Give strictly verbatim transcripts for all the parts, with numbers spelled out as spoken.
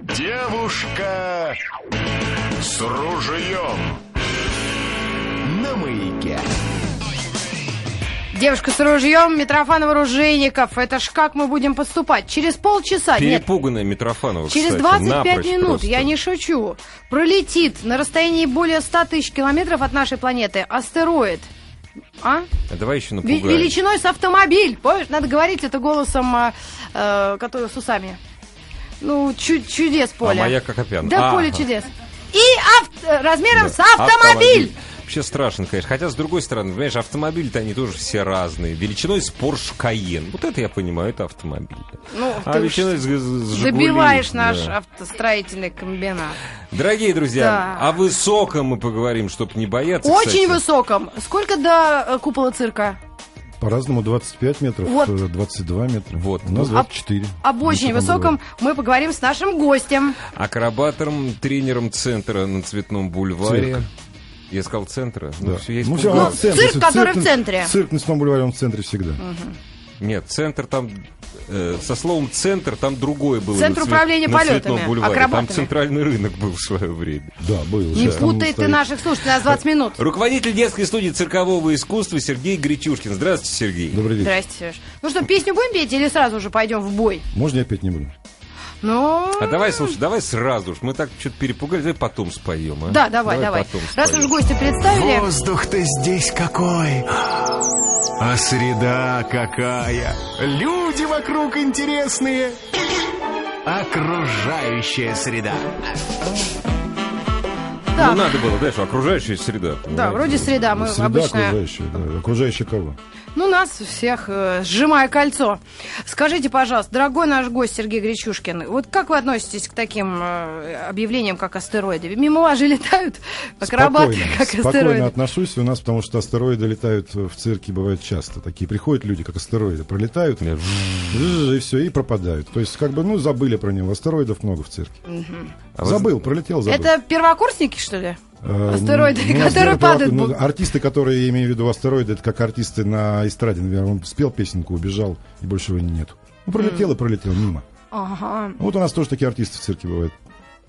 Девушка с ружьем на маяке. Девушка с ружьем, Митрофанова, Ружейников. Это ж как мы будем поступать? Через полчаса... Перепуганная нет, Митрофанова, через кстати, двадцать пять минут, просто. Я не шучу, пролетит на расстоянии более ста тысяч километров от нашей планеты астероид. А? А давай еще напугаем. Величиной с автомобиль. Помнишь, надо говорить это голосом, э, который с усами. Ну, чу- чудес поле. А Маяк Акопян. Да, а, поле ага. чудес. И ав- размером да. с автомобиль. автомобиль. Вообще страшно, конечно. Хотя, с другой стороны, понимаешь, автомобили-то они тоже все разные. Величиной с Porsche Cayenne. Вот это я понимаю, это автомобиль. Ну, а ты величиной с, с Жигули. Добиваешь наш да. автостроительный комбинат. Дорогие друзья, да. о высоком мы поговорим, чтобы не бояться. Очень кстати. высоком. Сколько до купола цирка? По-разному двадцать пять метров, вот. двадцать два метра. Вот. У нас двадцать четыре. Об, об очень высоком говорим. Мы поговорим с нашим гостем. Акробатором, тренером центра на Цветном бульваре. Цирк. Я сказал центра. Да. Ну, все, я ну, все, а, центр, цирк, если, который цирк, в центре. Цирк на Цветном бульваре, он в центре всегда. Угу. Нет, центр там... Э, со словом «центр» там другое было. Центр управления на цвет, полетами, на акробатами. Там центральный рынок был в свое время. Да, был. Не да. путай ты наших слушателей, у нас двадцать минут. Руководитель детской студии циркового искусства Сергей Гречушкин. Здравствуйте, Сергей. Добрый вечер. Здравствуйте, Сереж. Ну что, песню будем петь или сразу уже пойдем в бой? Можно я петь не буду? Но... А давай, слушай, давай сразу уж. Мы так что-то перепугали, давай потом споем. А? Да, давай, давай. давай. Раз уж гости представили. Воздух-то здесь какой! А среда какая! Люди вокруг интересные! Окружающая среда. Да. Ну, надо было, дальше, окружающая среда. Да, понимаете? Вроде среда, мы среда обычная... окружающая, да. Окружающая кого? Ну, нас всех, э, сжимая кольцо. Скажите, пожалуйста, дорогой наш гость Сергей Гречушкин, вот как вы относитесь к таким э, объявлениям, как астероиды? Мимо вас же летают акробаты, как спокойно астероиды. Спокойно отношусь у нас, потому что астероиды летают в цирке, бывают часто. Такие приходят люди, как астероиды, пролетают, и все, и пропадают. То есть, как бы, ну, забыли про него. Астероидов много в цирке. Забыл, пролетел, забыл. Это первокурсники, что ли? Астероиды, ну, которые ну, падают. Ну, артисты, которые, я имею в виду астероиды, это как артисты на эстраде. Например, он спел песенку, убежал, и больше его нет. Ну, пролетел mm. и пролетел мимо. Ага. Вот у нас тоже такие артисты в цирке бывают.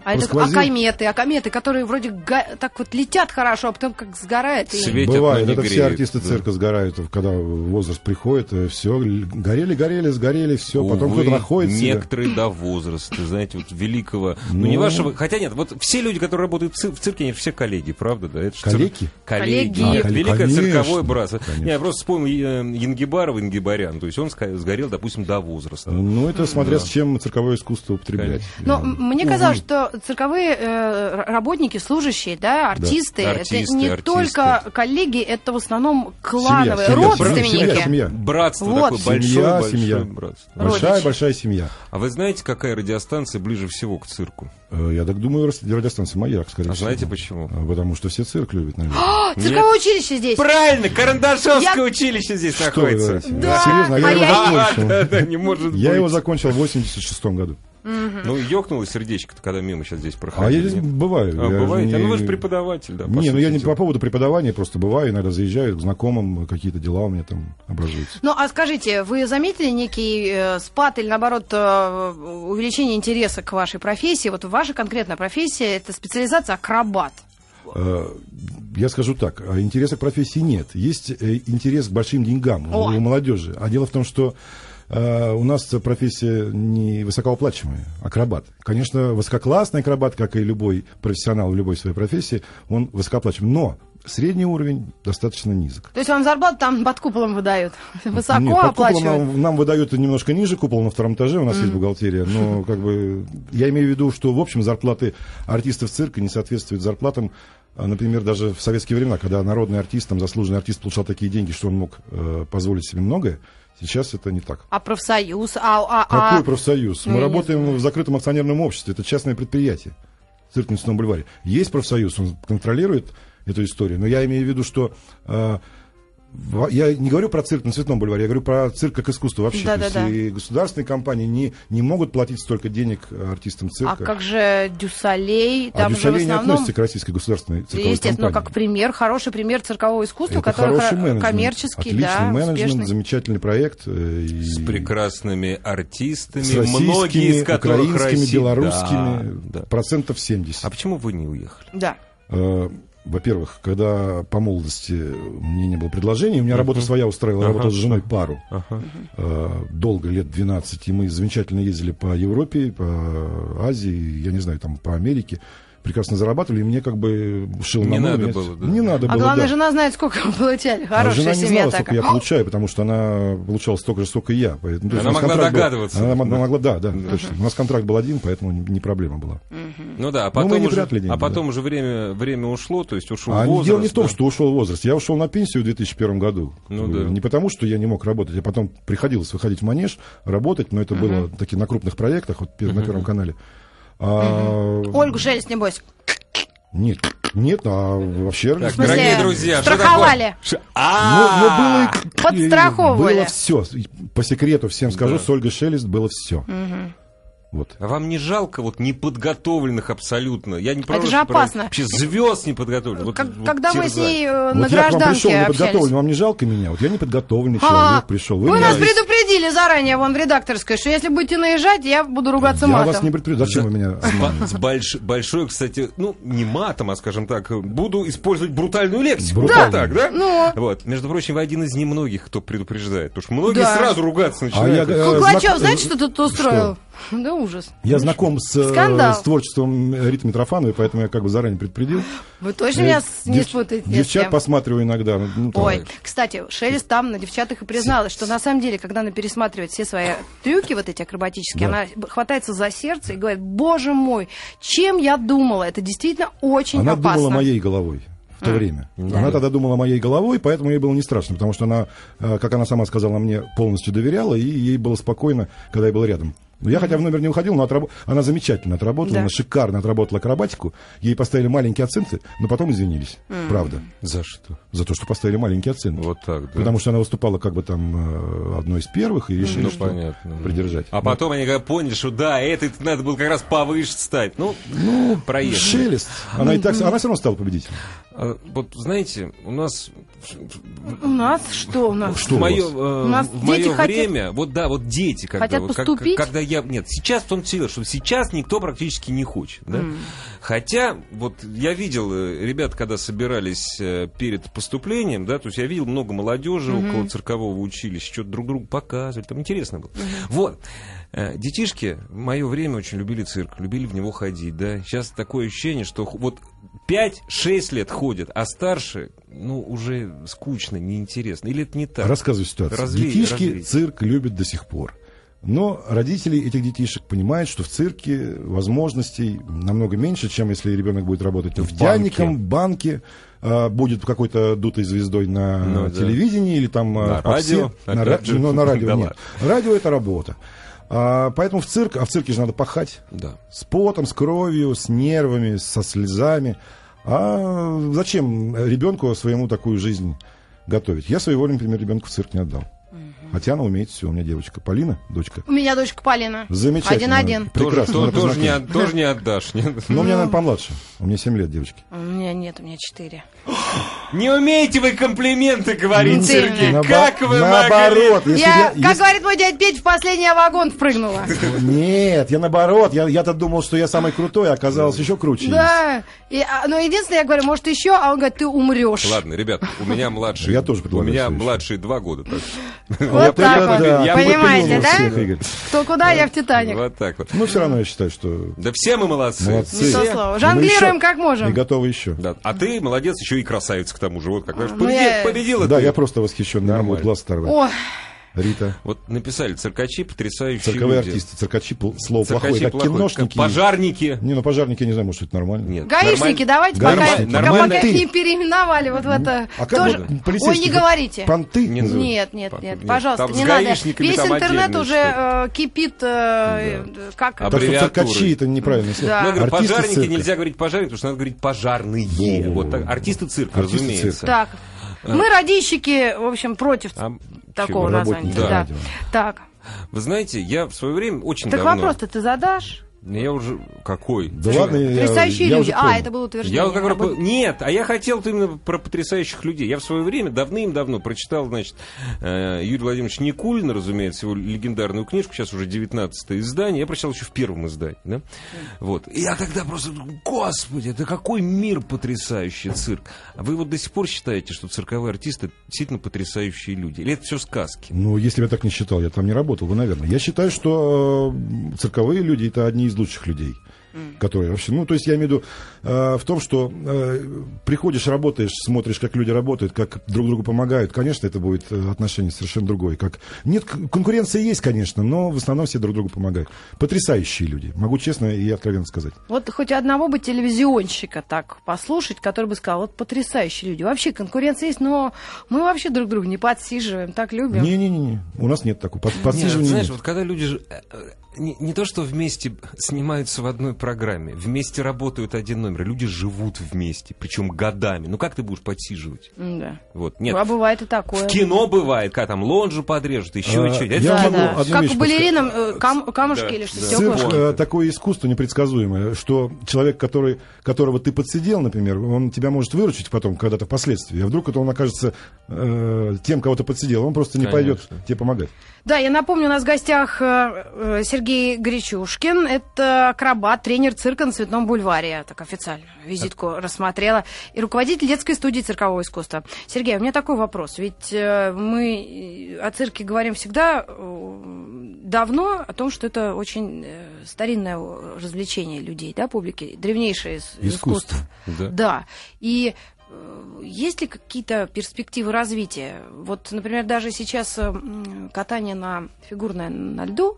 А Посквозил. это а кометы, а кометы, которые вроде га- так вот летят хорошо, а потом как сгорают. И... Светят, бывает, это греют, все артисты да. цирка сгорают, когда возраст приходит, все, горели, горели, сгорели, все, увы, потом кто-то находит себя. Некоторые до возраста, знаете, вот великого, ну, ну не вашего, хотя нет, вот все люди, которые работают в, цир- в цирке, они все коллеги, правда, да? Это коллеги? Коллеги. А, коллеги. Великое конечно, цирковое братство. Я просто вспомнил Енгибарова, Енгибарян, то есть он сгорел, допустим, до возраста. Ну это смотря да. с чем цирковое искусство употреблять. Но я... мне казалось, что цирковые э, работники, служащие, да, артисты, да, артисты это не артисты. Только коллеги, это в основном клановые, семья, родственники. Семья, семья. Братство вот. такое, большое, семья, большое семья. братство. Большая, большая семья. А вы знаете, какая радиостанция ближе всего к цирку? Я так думаю, радиостанция «Маяк», скорее всего. А знаете почему? Потому что все цирк любят, наверное. О, цирковое Нет. училище здесь! Правильно, Карандашевское я... училище здесь что находится. Да. Серьезно, а я, я его закончил. Я его закончил в восемьдесят шестом году. Mm-hmm. Ну, ёкнуло сердечко-то, когда мимо сейчас здесь проходили. А я здесь бываю. А, я бывает? Не... А ну, вы же преподаватель, да. Не, ну я не по поводу преподавания, просто бываю, иногда заезжаю к знакомым, какие-то дела у меня там образуются. Ну, а скажите, вы заметили некий э, спад или, наоборот, э, увеличение интереса к вашей профессии? Вот ваша конкретная профессия — это специализация акробат. Я скажу так, интереса к профессии нет. Есть интерес к большим деньгам О. у молодежи. А дело в том, что Uh, у нас профессия не высокооплачиваемая, акробат. Конечно, высококлассный акробат, как и любой профессионал в любой своей профессии, он высокооплачиваем, но средний уровень достаточно низок. То есть вам зарплату там под куполом выдают? Высоко Нет, под оплачивают? Нам, нам выдают немножко ниже купола на втором этаже, у нас mm-hmm. есть бухгалтерия, но как бы я имею в виду, что в общем зарплаты артистов цирка не соответствуют зарплатам. Например, даже в советские времена, когда народный артист, там, заслуженный артист получал такие деньги, что он мог э, позволить себе многое, сейчас это не так. А профсоюз? А, а, а... Какой профсоюз? Мы ну, работаем нет. в закрытом акционерном обществе, это частное предприятие, цирк на Цветном бульваре. Есть профсоюз, он контролирует эту историю, но я имею в виду, что э, Я не говорю про цирк на Цветном бульваре, я говорю про цирк как искусство вообще. Да, да, да. И государственные компании не, не могут платить столько денег артистам цирка. А как же Дю Солей? Там а Дю Солей же в основном... не относится к российской государственной цирковой компании. Естественно, как пример, хороший пример циркового искусства, это который менеджмент, коммерческий, отличный да, менеджмент, успешный. Замечательный проект. И... С прекрасными артистами, с многие из которых украинскими, России... белорусскими, да, да. процентов семьдесят. А почему вы не уехали? Да. Во-первых, когда по молодости мне не было предложений, у меня uh-huh. работа своя устраивала, uh-huh. работала с женой пару. Uh-huh. Uh, долго, лет двенадцать, и мы замечательно ездили по Европе, по Азии, я не знаю, там, по Америке. Прекрасно зарабатывали, и мне как бы шил на надо меня... было, да. Не надо а было, главное, да. жена знает, сколько вы получали. Хорошая жена не знала, сколько я получаю, потому что она получала столько же, сколько и я. Поэтому, она могла догадываться. Был... Она да. могла, да, да, uh-huh. точно. У нас контракт был один, поэтому не проблема была. Uh-huh. Ну да, а потом уже, деньги, а потом да. уже время, время ушло, то есть ушел а возраст. Дело не да. в том, что ушел возраст. Я ушел на пенсию в две тысячи первом году. Ну, да. Не потому, что я не мог работать, а потом приходилось выходить в манеж, работать, но это uh-huh. было таки на крупных проектах, вот на Первом uh-huh. канале. А... Угу. Ольгу Шелест, небось. Нет, нет, а вообще... Так, дорогие друзья, страховали. А подстраховывали. Было все. По секрету всем скажу, да. с Ольгой Шелест было все. Угу. Вот. А вам не жалко вот неподготовленных абсолютно? Я не это же опасно. Вообще звезд неподготовленных. Как, вот, когда вот вы с ней на вот гражданке я к вам пришел, вам не жалко меня? Вот я неподготовленный человек пришел. Вы, вы нас меня... предупредили заранее, вон в редакторской, что если будете наезжать, я буду ругаться я матом. Я вас не предупредил. Зачем За... вы меня обманываете? С больш... большой, кстати, ну, не матом, а, скажем так, буду использовать брутальную лексику. Брутальную. Да. Так, да? Ну... Вот. Между прочим, вы один из немногих, кто предупреждает. Потому что многие да. сразу ругаться начинают. А я... Куклачев, знаете, что тут устроил? Да ужас. Я знаком с, с творчеством Риты Митрофановой, поэтому я как бы заранее предупредил. Вы точно меня Дев... не спутаете. Девчат посматриваю иногда. Ну, ой, кстати, Шелест там на девчатах и призналась, что на самом деле, когда она пересматривает все свои трюки вот эти акробатические, да. она хватается за сердце и говорит, боже мой, чем я думала? Это действительно очень она опасно. Она думала моей головой. В то время. Да. Она тогда думала моей головой, поэтому ей было не страшно, потому что она, как она сама сказала, мне полностью доверяла, и ей было спокойно, когда я был рядом. Я mm-hmm. хотя в номер не уходил, но отраб... она замечательно отработала, да. она шикарно отработала акробатику, ей поставили маленькие оценки, но потом извинились, mm-hmm. правда. За что? За то, что поставили маленькие оценки. Вот так, да. Потому что она выступала как бы там одной из первых и решили, ну, что понятно. Придержать. А но... потом они как поняли, что да, это надо было как раз повыше ставить. Ну, ну проехали. Шелест. Она, mm-hmm. и так... она все равно стала победителем. Вот знаете, у нас... У нас что у нас? Что в мое, у нас в дети мое хотят... время, вот да, вот дети, когда, хотят вот, поступить? Как, когда я... Нет, сейчас в том числе, что сейчас никто практически не хочет. Да? Mm. Хотя, вот я видел ребят, когда собирались перед поступлением, да, то есть я видел много молодежи mm-hmm. около циркового училища, что-то друг другу показывали, там интересно было. Mm-hmm. Вот. Детишки в мое время очень любили цирк, любили в него ходить, да. Сейчас такое ощущение, что вот пять-шесть лет ходят, а старше, ну, уже скучно, неинтересно. Или это не так? Рассказываю ситуацию. Разве... Детишки разве... цирк любят до сих пор. Но родители этих детишек понимают, что в цирке возможностей намного меньше, чем если ребенок будет работать нефтяником, в банке, а, будет какой-то дутой звездой на ну, телевидении да. или там... На радио. Все... На радио. Но на радио нет. Радио — это работа. А, поэтому в цирк, а в цирке же надо пахать да. с потом, с кровью, с нервами, со слезами. А зачем ребенку своему такую жизнь готовить? Я своего, например, ребенку в цирк не отдал. Угу. Хотя она умеет все. У меня девочка Полина, дочка. У меня дочка Полина. Замечательно. Один-один. Прекрасно. Тоже, тоже, не, тоже не отдашь. Нет? Но у меня, наверное, помладше. У меня семь лет, девочки. У меня нет, у меня четыре. Не умеете вы комплименты говорить, Сергей? Как вы могли? Как говорит мой дядя Петя, в последний вагон впрыгнула. Нет, я наоборот. Я-то думал, что я самый крутой, а оказалось еще круче. Да. Но единственное, я говорю, может, еще, а он говорит, ты умрешь. Ладно, ребят, у меня младший. Я тоже предлагаю. У меня младший два года. Вот так вот. Понимаете, да? Кто куда, я в Титаник. Вот так вот. Ну, все равно я считаю, что... Да все мы молодцы. Молодцы. Жонглируем как можем. И готовы еще. А ты молодец, еще и красавец к тому же. Вот как раз победила. Да, я просто восхищен. Нормально. Вот глаз оторвать. Рита. Вот написали циркачи, потрясающие цирковые люди. артисты, циркачи, слово циркачи плохое, как киношники. Пожарники. Не, ну пожарники, я не знаю, может, это нормально. Нет. Гаишники, нормально. давайте Нормаль... пока, Нормально. пока их не переименовали вот в это. А тоже... Ой, не говорите. Понты? Не нет, нет, понты. нет, пожалуйста, там не надо. Весь интернет уже э, кипит, э, да. как... Аббревиатуры. Так что циркачи, это неправильно слово. Да. Говорю, пожарники, цирка. Нельзя говорить пожарники, потому что надо говорить пожарные. Вот так. Артисты цирка, разумеется. Так. Мы радищики, в общем, против а такого названия. Да. Да. Так. Вы знаете, я в свое время очень так давно... Так вопрос-то ты задашь? Я уже... Какой? Да ладно, я, потрясающие я, люди. Я а, это было утверждение. Я, как а бы... Нет, а я хотел именно про потрясающих людей. Я в свое время давным-давно прочитал, значит, Юрия Владимировича Никулина, разумеется, его легендарную книжку, сейчас уже девятнадцатое издание. Я прочитал еще в первом издании. Да? Вот. И я тогда просто думаю, господи, это какой мир потрясающий цирк. А вы вот до сих пор считаете, что цирковые артисты действительно потрясающие люди? Или это все сказки? Ну, если бы я так не считал, я там не работал бы, наверное. Я считаю, что цирковые люди — это одни из лучших людей, mm. которые вообще... Ну, то есть я имею в виду э, в том, что э, приходишь, работаешь, смотришь, как люди работают, как друг другу помогают. Конечно, это будет отношение совершенно другое. Как... Нет, конкуренция есть, конечно, но в основном все друг другу помогают. Потрясающие люди, могу честно и откровенно сказать. Вот хоть одного бы телевизионщика так послушать, который бы сказал, вот потрясающие люди. Вообще конкуренция есть, но мы вообще друг друга не подсиживаем, так любим. Не-не-не, у нас нет такого подсиживания. Нет, знаешь, нет. Вот когда люди же... Не, не то, что вместе снимаются в одной программе, вместе работают один номер, люди живут вместе, причем годами. Ну как ты будешь подсиживать? Да. Вот. Нет. А бывает и такое. В кино бывает, когда там лонжу подрежут, еще а, и чуть. Да, да. Как у балеринам кам камушки да, или что-то. Да. Такое искусство непредсказуемое, что человек, который, которого ты подсидел, например, он тебя может выручить потом, когда-то впоследствии, а вдруг это он окажется э, тем, кого ты подсидел, он просто не пойдет тебе помогать. Да, я напомню, у нас в гостях Сергей Гречушкин. Это акробат, тренер цирка на Цветном бульваре. Я так официально визитку рассмотрела. И руководитель Детской студии циркового искусства. Сергей, у меня такой вопрос. Ведь мы о цирке говорим всегда давно, о том, что это очень старинное развлечение людей, да, публики, древнейшее из искусств. Да. Да. И... Есть ли какие-то перспективы развития? Вот, например, даже сейчас катание на фигурное на льду,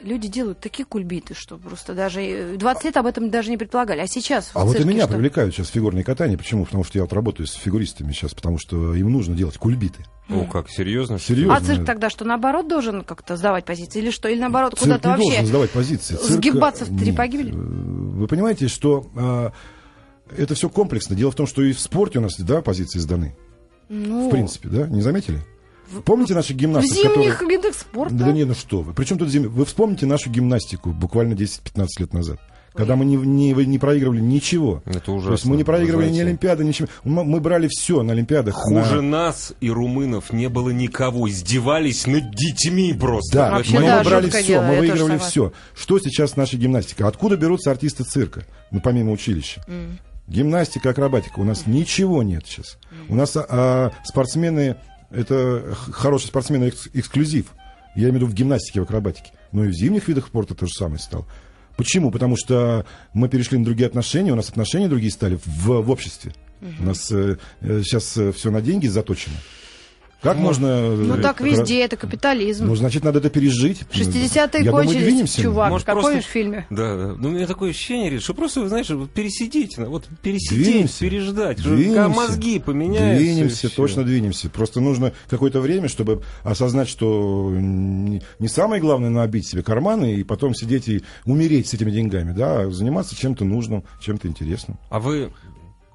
люди делают такие кульбиты, что просто даже двадцать лет об этом даже не предполагали. А сейчас А вот и меня что... привлекают сейчас фигурные катания. Почему? Потому что я вот работаю с фигуристами сейчас, потому что им нужно делать кульбиты. О, как, серьезно? Серьезно. А цирк тогда что, наоборот, должен как-то сдавать позиции? Или что? Или наоборот, куда-то вообще должен сдавать позиции. Цирк... Сгибаться в три погибели? Вы понимаете, что... Это все комплексно. Дело в том, что и в спорте у нас, да, позиции сданы. Ну... В принципе, да? Не заметили? В... Помните наших гимнастов? В зимних которые... видах спорта? Да не, ну что вы. Причем тут зим... Вы вспомните нашу гимнастику буквально десять-пятнадцать лет назад. Когда мы не, не, не проигрывали ничего. Это ужасно. То есть мы не проигрывали ни Олимпиады, ничего. Мы, мы брали все на Олимпиадах. Хуже на... нас и румынов не было никого. Издевались над детьми просто. Да, вообще, мы, да, мы брали все, мы выигрывали все. Что сейчас наша гимнастика? Откуда берутся артисты цирка? Ну, помимо училища. Mm. Гимнастика, акробатика. У нас mm. ничего нет сейчас. Mm. У нас а, спортсмены, это хорошие спортсмены экс эксклюзив. Я имею в виду в гимнастике, в акробатике. Но и в зимних видах спорта то же самое стало. Почему? Потому что мы перешли на другие отношения, у нас отношения другие стали в, в обществе. Угу. У нас э, сейчас все на деньги заточено. Как ну, можно... Ну, так это, везде, это капитализм. Ну, значит, надо это пережить. шестидесятые кончились, чувак, может, как помнишь в фильме? Да, да. Ну, у меня такое ощущение, Рит, что просто, вы знаете, вот пересидеть, вот пересидеть, двинемся, переждать, двинемся, мозги поменяются. Двинемся, точно двинемся. Просто нужно какое-то время, чтобы осознать, что не самое главное набить себе карманы и потом сидеть и умереть с этими деньгами, да, а заниматься чем-то нужным, чем-то интересным. А вы...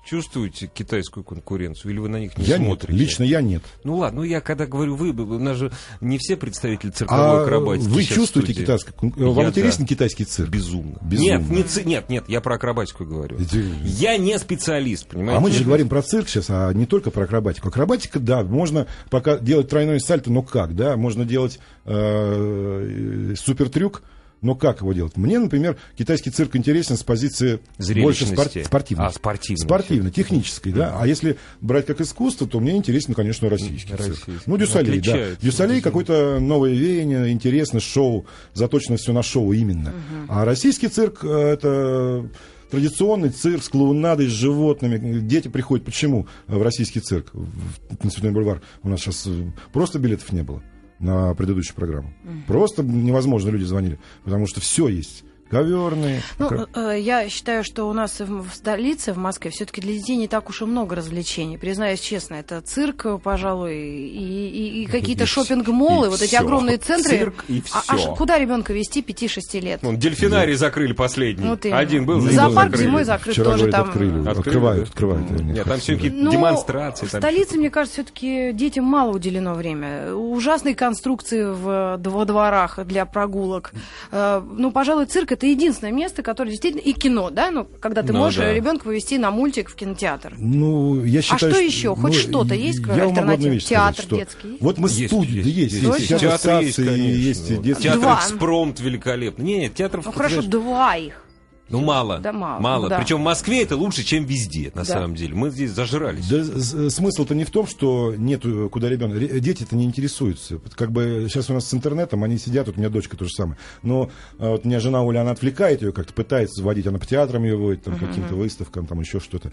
Чувствуете китайскую конкуренцию? Или вы на них не я смотрите? Нет. Лично я нет. Ну ладно, ну я когда говорю вы, у нас же не все представители цирковой а акробатики. Вы чувствуете китайскую конкуренцию? Вам интересен китайский цирк? Безумно. Безумно. Нет, не ци... нет, нет, я про акробатику говорю. Это... Я не специалист, понимаете? А мы же говорим про цирк сейчас, а не только про акробатику. Акробатика, да, можно пока делать тройное сальто, но как, да? Можно делать э-э- супертрюк. Но как его делать? Мне, например, китайский цирк интересен с позиции больше спор- спортивной. А, спортивной. Спортивной, технической, да. да. А если брать как искусство, то мне интересен, конечно, российский, российский. цирк. Ну, Дю Солей, да. Дю Солей какое-то новое веяние, интересно, шоу, заточено все на шоу именно. Угу. А российский цирк — это... Традиционный цирк с клоунадой, с животными. Дети приходят. Почему в российский цирк? На Цветной бульвар у нас сейчас просто билетов не было на предыдущую программу. Угу. Просто невозможно, люди звонили, потому что все есть. Ковёрные. Ну, я считаю, что у нас в столице, в Москве, все-таки для детей не так уж и много развлечений. Признаюсь честно, это цирк, пожалуй, и, и, и какие-то шопинг-молы, и вот все. Эти огромные центры. Цирк и все. А, а куда ребенка вести пяти-шести лет? Вон, дельфинарий да. закрыли последний. Вот один был. Зоопарк зимой закрыт. Вчера тоже там. Открыли. Открыли. Открывают, открывают. Нет, нет, там все какие-то ну, демонстрации. В столице, мне кажется, все-таки детям мало уделено время. Ужасные конструкции в, во дворах для прогулок. Ну, пожалуй, цирк — это единственное место, которое действительно... И кино, да? Ну, когда ты ну, можешь да. ребенка повести на мультик в кинотеатр. Ну, я считаю... А что, что... еще? Хоть ну, что-то есть? Я вам могу одну вещь сказать, театр что... детский? Вот мы есть, студию... Есть, есть, есть, есть. Театр есть, конечно. Есть, есть. Театр экспромт великолепный. Нет, театров... Ну, хорошо, знаешь... два их. Ну, мало. Да, мало. мало. Да. Причем в Москве это лучше, чем везде, на да. самом деле. Мы здесь зажрались. Да, смысл-то не в том, что нету куда ребенок. Дети-то не интересуются. Как бы сейчас у нас с интернетом, они сидят, вот у меня дочка то же самое. Но вот у меня жена Оля, она отвлекает ее, как-то пытается водить, она по театрам ее водит, там, uh-huh. каким-то выставкам, там еще что-то.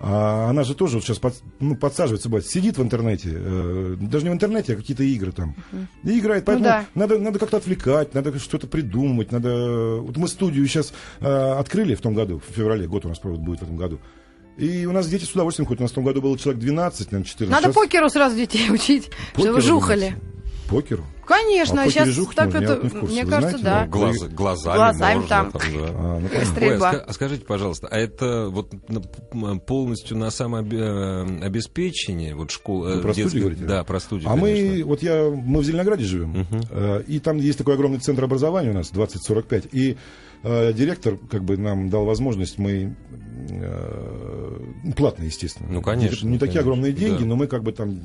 А она же тоже вот сейчас под, ну, подсаживается, бать, сидит в интернете, э, даже не в интернете, а какие-то игры там. Uh-huh. И играет. Поэтому ну, да. надо, надо как-то отвлекать, надо что-то придумать, надо... Вот мы студию сейчас... Э, открыли в том году, в феврале, год у нас будет в этом году. И у нас дети с удовольствием, хоть у нас в том году было человек двенадцать, наверное, четырнадцать. Надо сейчас... покеру сразу детей учить, покеру, чтобы жухали. Покеру? Конечно, а сейчас жух, так это, ну, мне Вы кажется, знаете, да. Глаз, глазами, глазами можно, там. там да. а, ну, Стрельба. Ой, а скажите, пожалуйста, а это вот полностью на самообеспечение вот школы? Ну, про детских, студию, да, про студию, а конечно. мы, вот я, мы в Зеленограде живем, uh-huh. и там есть такой огромный центр образования у нас, двадцать сорок пять, и директор как бы нам дал возможность, мы платно, естественно. Ну, конечно. Не, не такие конечно, огромные деньги, да. но мы как бы там,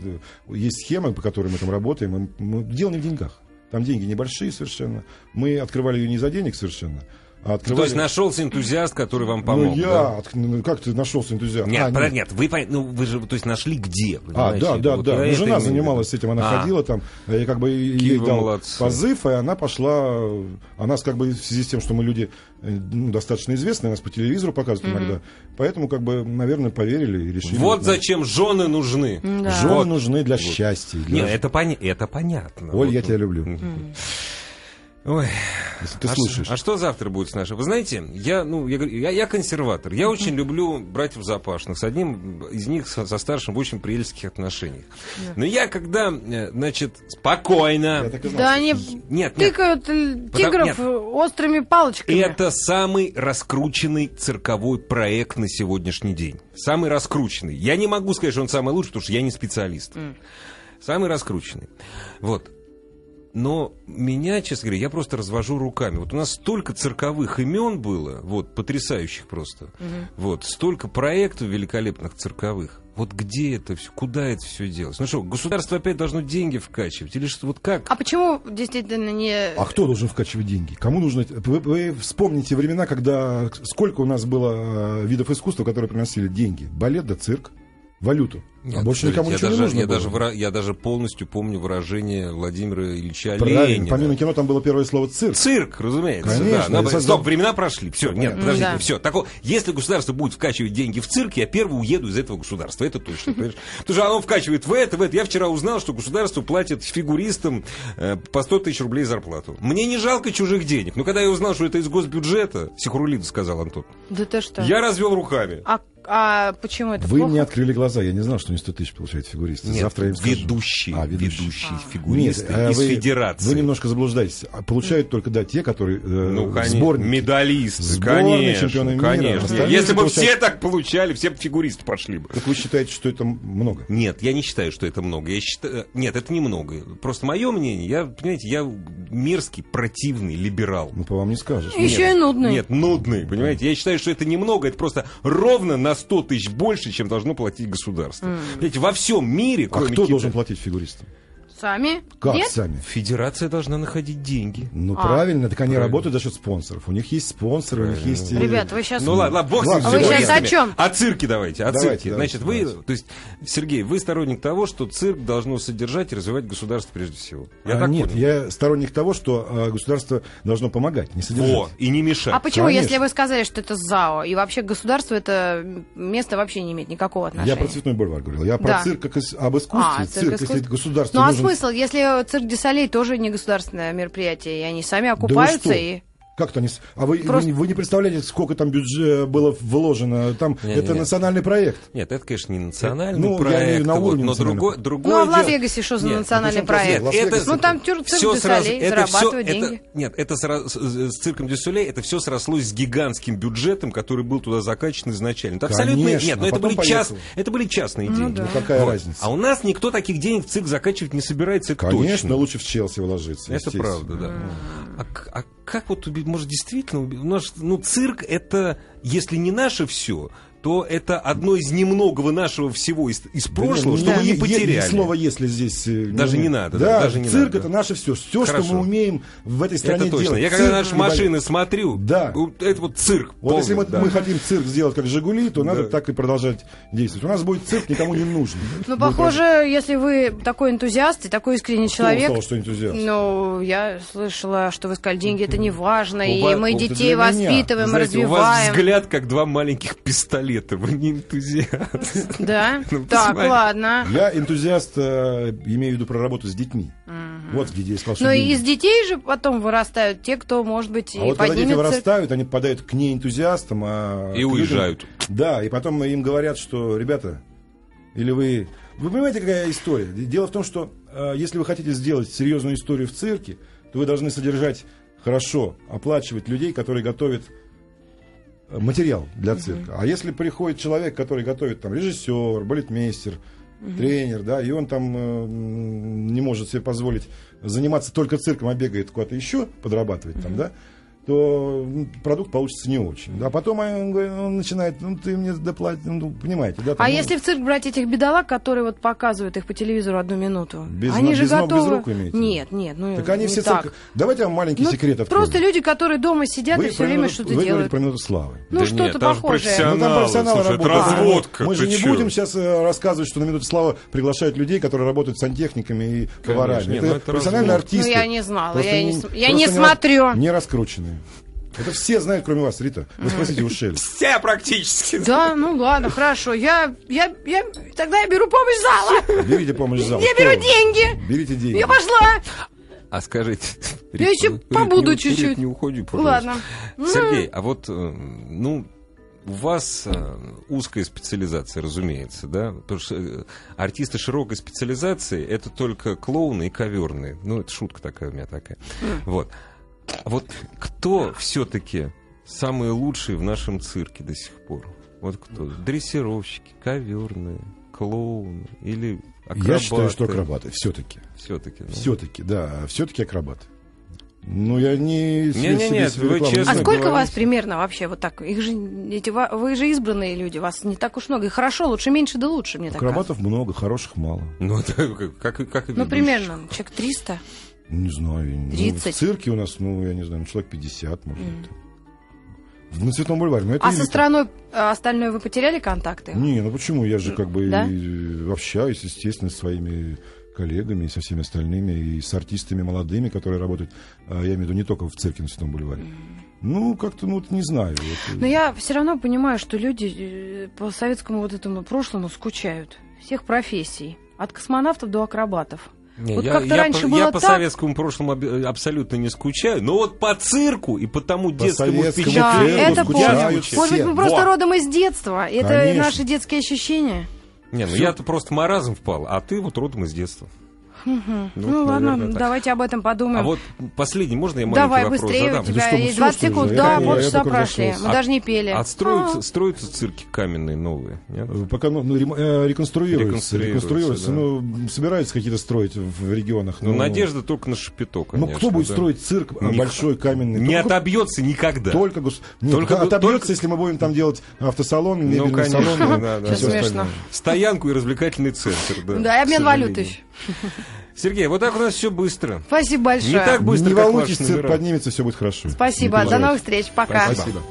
есть схемы, по которой мы там работаем, и мы, дело не в деньгах. Там деньги небольшие совершенно. Мы открывали ее не за денег совершенно. А открывали... То есть нашелся энтузиаст, который вам помог? Ну, я... Да? От... Ну, как ты нашелся энтузиаст? Нет, а, про... нет. нет вы, ну, вы же то есть, нашли где? А, да, да, вот да. Ну, жена это... занималась этим, она а. ходила там, я как бы ей дал молодцы. позыв, и она пошла... А нас как бы в связи с тем, что мы люди ну, достаточно известные, нас по телевизору показывают mm-hmm. иногда, поэтому, как бы, наверное, поверили и решили. Вот ну, зачем жены нужны. Да. Жены вот. нужны для вот. счастья. Для... Нет, это, пон... это понятно. Оль, вот. я тебя люблю. Mm-hmm. Ой, ты а, слушаешь. Ш, а что завтра будет с нашей? Вы знаете, я, ну, я, я, я консерватор. Я очень люблю братьев Запашных. С одним из них, со, со старшим, в очень приятельских отношениях. Но я когда, значит, спокойно... Да они нет, нет, тыкают тигров Потому... острыми палочками. Это самый раскрученный цирковой проект на сегодняшний день. Самый раскрученный. Я не могу сказать, что он самый лучший, потому что я не специалист. Mm. Самый раскрученный. Вот. Но меня, честно говоря, я просто развожу руками. Вот у нас столько цирковых имен было, вот, потрясающих просто. Угу. Вот, столько проектов великолепных цирковых. Вот где это все, куда это все делать? Ну что, государство опять должно деньги вкачивать? Или что, вот как? А почему действительно не... А кто должен вкачивать деньги? Кому нужно... Вы, вы вспомните времена, когда... Сколько у нас было видов искусства, которые приносили деньги? Балет да цирк. Валюту. Нет, а больше никому ничего даже, не нужно я было. Даже вра... Я даже полностью помню выражение Владимира Ильича Правильно. Ленина. Помимо кино там было первое слово цирк. Цирк, разумеется. Конечно, да. Надо... создал... Стоп, времена прошли. Все, нет, подождите, да. все. Так, если государство будет вкачивать деньги в цирк, я первый уеду из этого государства. Это точно. Потому что оно вкачивает в это, в это. Я вчера узнал, что государство платит фигуристам по сто тысяч рублей зарплату. Мне не жалко чужих денег. Но когда я узнал, что это из госбюджета, Сихрулидзе сказал Антон. Да ты что? Я развел руками. А почему это Вы плохо? Мне открыли глаза, я не знал, что не сто тысяч получают фигуристы. Нет, Завтра я им скажу. Ведущие, а, ведущие. ведущие фигуристы Нет, из вы, федерации. Вы немножко заблуждаетесь. Получают только да, те, которые э, ну, конечно, сборники. Медалисты, сборные, конечно, чемпионы конечно. мира. Если бы получают... все так получали, все бы фигуристы пошли бы. Так вы считаете, что это много? Нет, я не считаю, что это много. Я считаю... Нет, это не много. Просто мое мнение, я, понимаете, я мерзкий, противный либерал. Ну, по вам не скажешь. Еще и нудный. Нет, нудный, понимаете. Я считаю, что это немного, это просто ровно на сто тысяч больше, чем должно платить государство. Mm. Понимаете, во всем мире... Кроме а кто Китая... должен платить фигуристам? Сами? Как Нет? сами? Федерация должна находить деньги. Ну, а. правильно, так они правильно. работают за счет спонсоров. У них есть спонсоры, правильно. у них есть... Ребят, вы сейчас... Ну, ладно, бог с ним. Вы сейчас о чем? О цирке давайте, о давайте, цирке. Давайте, Значит, давайте. вы... То есть, Сергей, вы сторонник того, что цирк должно содержать и развивать государство прежде всего. Я а, так нет, понял. я сторонник того, что государство должно помогать, не содержать. О, и не мешать. А почему, Конечно. если вы сказали, что это ЗАО, и вообще государство это место вообще не имеет никакого отношения? Я про Цветной бульвар говорил. Я да. про цирк как об искусстве. А, цирк, искусств... если государство ну, нужно... Смысл, если цирк Дю Солей тоже не государственное мероприятие, и они сами окупаются да и... Как-то они... А вы, Просто... вы, вы не представляете, сколько там бюджет было вложено? Там нет, это нет. национальный проект. Нет, это, конечно, не национальный ну, проект. На вот, но другой, другой ну, а в Лас-Вегасе что за нет, национальный проект? Нет, это... Ну, там цирк Дю Солей зарабатывает все... деньги. Это... Нет, это сра... с цирком Дю Солей это все срослось с гигантским бюджетом, который был туда закачан изначально. Это конечно, абсолютно... Нет, но это были, част... это были частные ну, деньги. Да. Ну, какая вот. разница? А у нас никто таких денег в цирк закачивать не собирается. Конечно, точно. Лучше в Челси вложиться. Это правда, да. А как вот убить? Может, действительно убить? Ну, цирк — это, если не наше все, то это одно из немногого нашего всего из, из прошлого, да, что да. мы не потеряли. Слово «если» здесь... Даже не, не надо. Да, даже не цирк — это наше все. Все, что мы умеем в этой стране это точно. делать. Я цирк когда наши машины болит. смотрю, да. это вот цирк. Вот полный, если мы, да. мы хотим цирк сделать как «Жигули», то надо да. так и продолжать действовать. У нас будет цирк, никому не нужен. Ну, похоже, если вы такой энтузиаст и такой искренний человек... Кто сказал, что энтузиаст? Ну, я слышала, что вы сказали, деньги — это не важно, и мы детей воспитываем, развиваем. У вас взгляд, как два маленьких пистолета. Вы не энтузиаст. Да? Ну, так, ладно. Я энтузиаст, э, имею в виду про работу с детьми. Mm-hmm. Вот где я искал. Но и из детей же потом вырастают те, кто, может быть, а и вот поднимется. Когда дети вырастают, они попадают к неэнтузиастам. А и уезжают. Людям, да, и потом им говорят, что, ребята, или вы... Вы понимаете, какая история? Дело в том, что э, если вы хотите сделать серьезную историю в цирке, то вы должны содержать хорошо, оплачивать людей, которые готовят материал для цирка. Uh-huh. А если приходит человек, который готовит там режиссер, балетмейстер, uh-huh. тренер, да, и он там э, не может себе позволить заниматься только цирком, а бегает куда-то еще подрабатывать uh-huh. там, да, то продукт получится не очень. А потом он, он начинает, ну, ты мне доплатишь, ну, понимаете. Да, там, а ну... если в цирк брать этих бедолаг, которые вот показывают их по телевизору одну минуту? Без, они без же ног, готовы... без рук имеете? Нет, нет. Ну, так они все так. Цирк... Давайте я вам маленький ну, секрет открою. Просто люди, которые дома сидят вы и все время минуту, что-то вы делают. Вы говорите про минуту славы. Ну, да что-то похожее. Там профессионалы слушай, работают. Разводка, мы же не чё? будем сейчас рассказывать, что на минуту славы приглашают людей, которые работают сантехниками и конечно, поварами. Нет, это профессиональные артисты. Ну, я не знала. Я не смотрю. Не раскручены. Это все знают, кроме вас, Рита. Вы спросите у Шелли. Все практически. Да, ну ладно, хорошо. Я, я, я, тогда я беру помощь зала. Берите помощь зала. Я беру деньги. Берите деньги. Я пошла. А скажите... Я еще побуду чуть-чуть. Не уходи, пожалуйста. Ладно. Сергей, а вот, ну... У вас узкая специализация, разумеется, да? Потому что артисты широкой специализации — это только клоуны и коверные. Ну, это шутка такая у меня такая. Вот. Вот кто все-таки самые лучшие в нашем цирке до сих пор? Вот кто? Дрессировщики, коверные, клоуны или акробаты? Я считаю, что акробаты все-таки. Все-таки, да. Все-таки, да. Все-таки акробаты. Ну, я не... Нет, нет, нет, вы честно А сколько говорите? вас примерно вообще вот так? Их же, эти, вы же избранные люди, вас не так уж много. И хорошо, лучше меньше, да лучше, мне так кажется. Акробатов много, хороших мало. Ну, это как, как и ну, примерно, человек триста. Не знаю. тридцать. Ну, в цирке у нас, ну, я не знаю, человек пятьдесят, может быть. Mm. На Цветном бульваре. Ну, а со страной остальной вы потеряли контакты? Не, ну почему? Я же как бы да? и общаюсь, естественно, со своими коллегами, и со всеми остальными, и с артистами молодыми, которые работают, я имею в виду, не только в цирке на Цветном бульваре. Mm. Ну, как-то, ну, вот не знаю. Вот. Но я все равно понимаю, что люди по советскому вот этому прошлому скучают. Всех профессий. От космонавтов до акробатов. Не, вот я как-то я, раньше по, было я по так... советскому прошлому абсолютно не скучаю, но вот по цирку и по тому по детскому впечатлению да, это скучают все. Может быть, мы просто вот. родом из детства, это Конечно. наши детские ощущения. Не, ну я-то просто маразм впал, а ты вот родом из детства. Угу. Ну, ну ладно, наверное, давайте об этом подумаем. А вот последний, можно я маленький Давай, вопрос быстрее, задам? Давай, быстрее, у тебя есть двадцать секунд, уже? да, полчаса прошли, мы От, даже не пели. А строятся, строятся цирки каменные новые? Нет? Пока ну, реконструируются, реконструируются, реконструируются да. ну, собираются какие-то строить в регионах. Ну, ну надежда только на Шапито, конечно. Ну, кто будет да. строить цирк Ник... большой, каменный? Не только... отобьется никогда. Только, гос... Нет, только... отобьется, только... если мы будем там делать автосалон, мебельный ну, салон. Да, да. Смешно. Стоянку и развлекательный центр. Да, и обмен валют еще. Сергей, вот так у нас все быстро. Спасибо большое. Не так быстро, Не волнуйтесь, цирк поднимется, все будет хорошо. Спасибо. До новых встреч. Пока. Спасибо.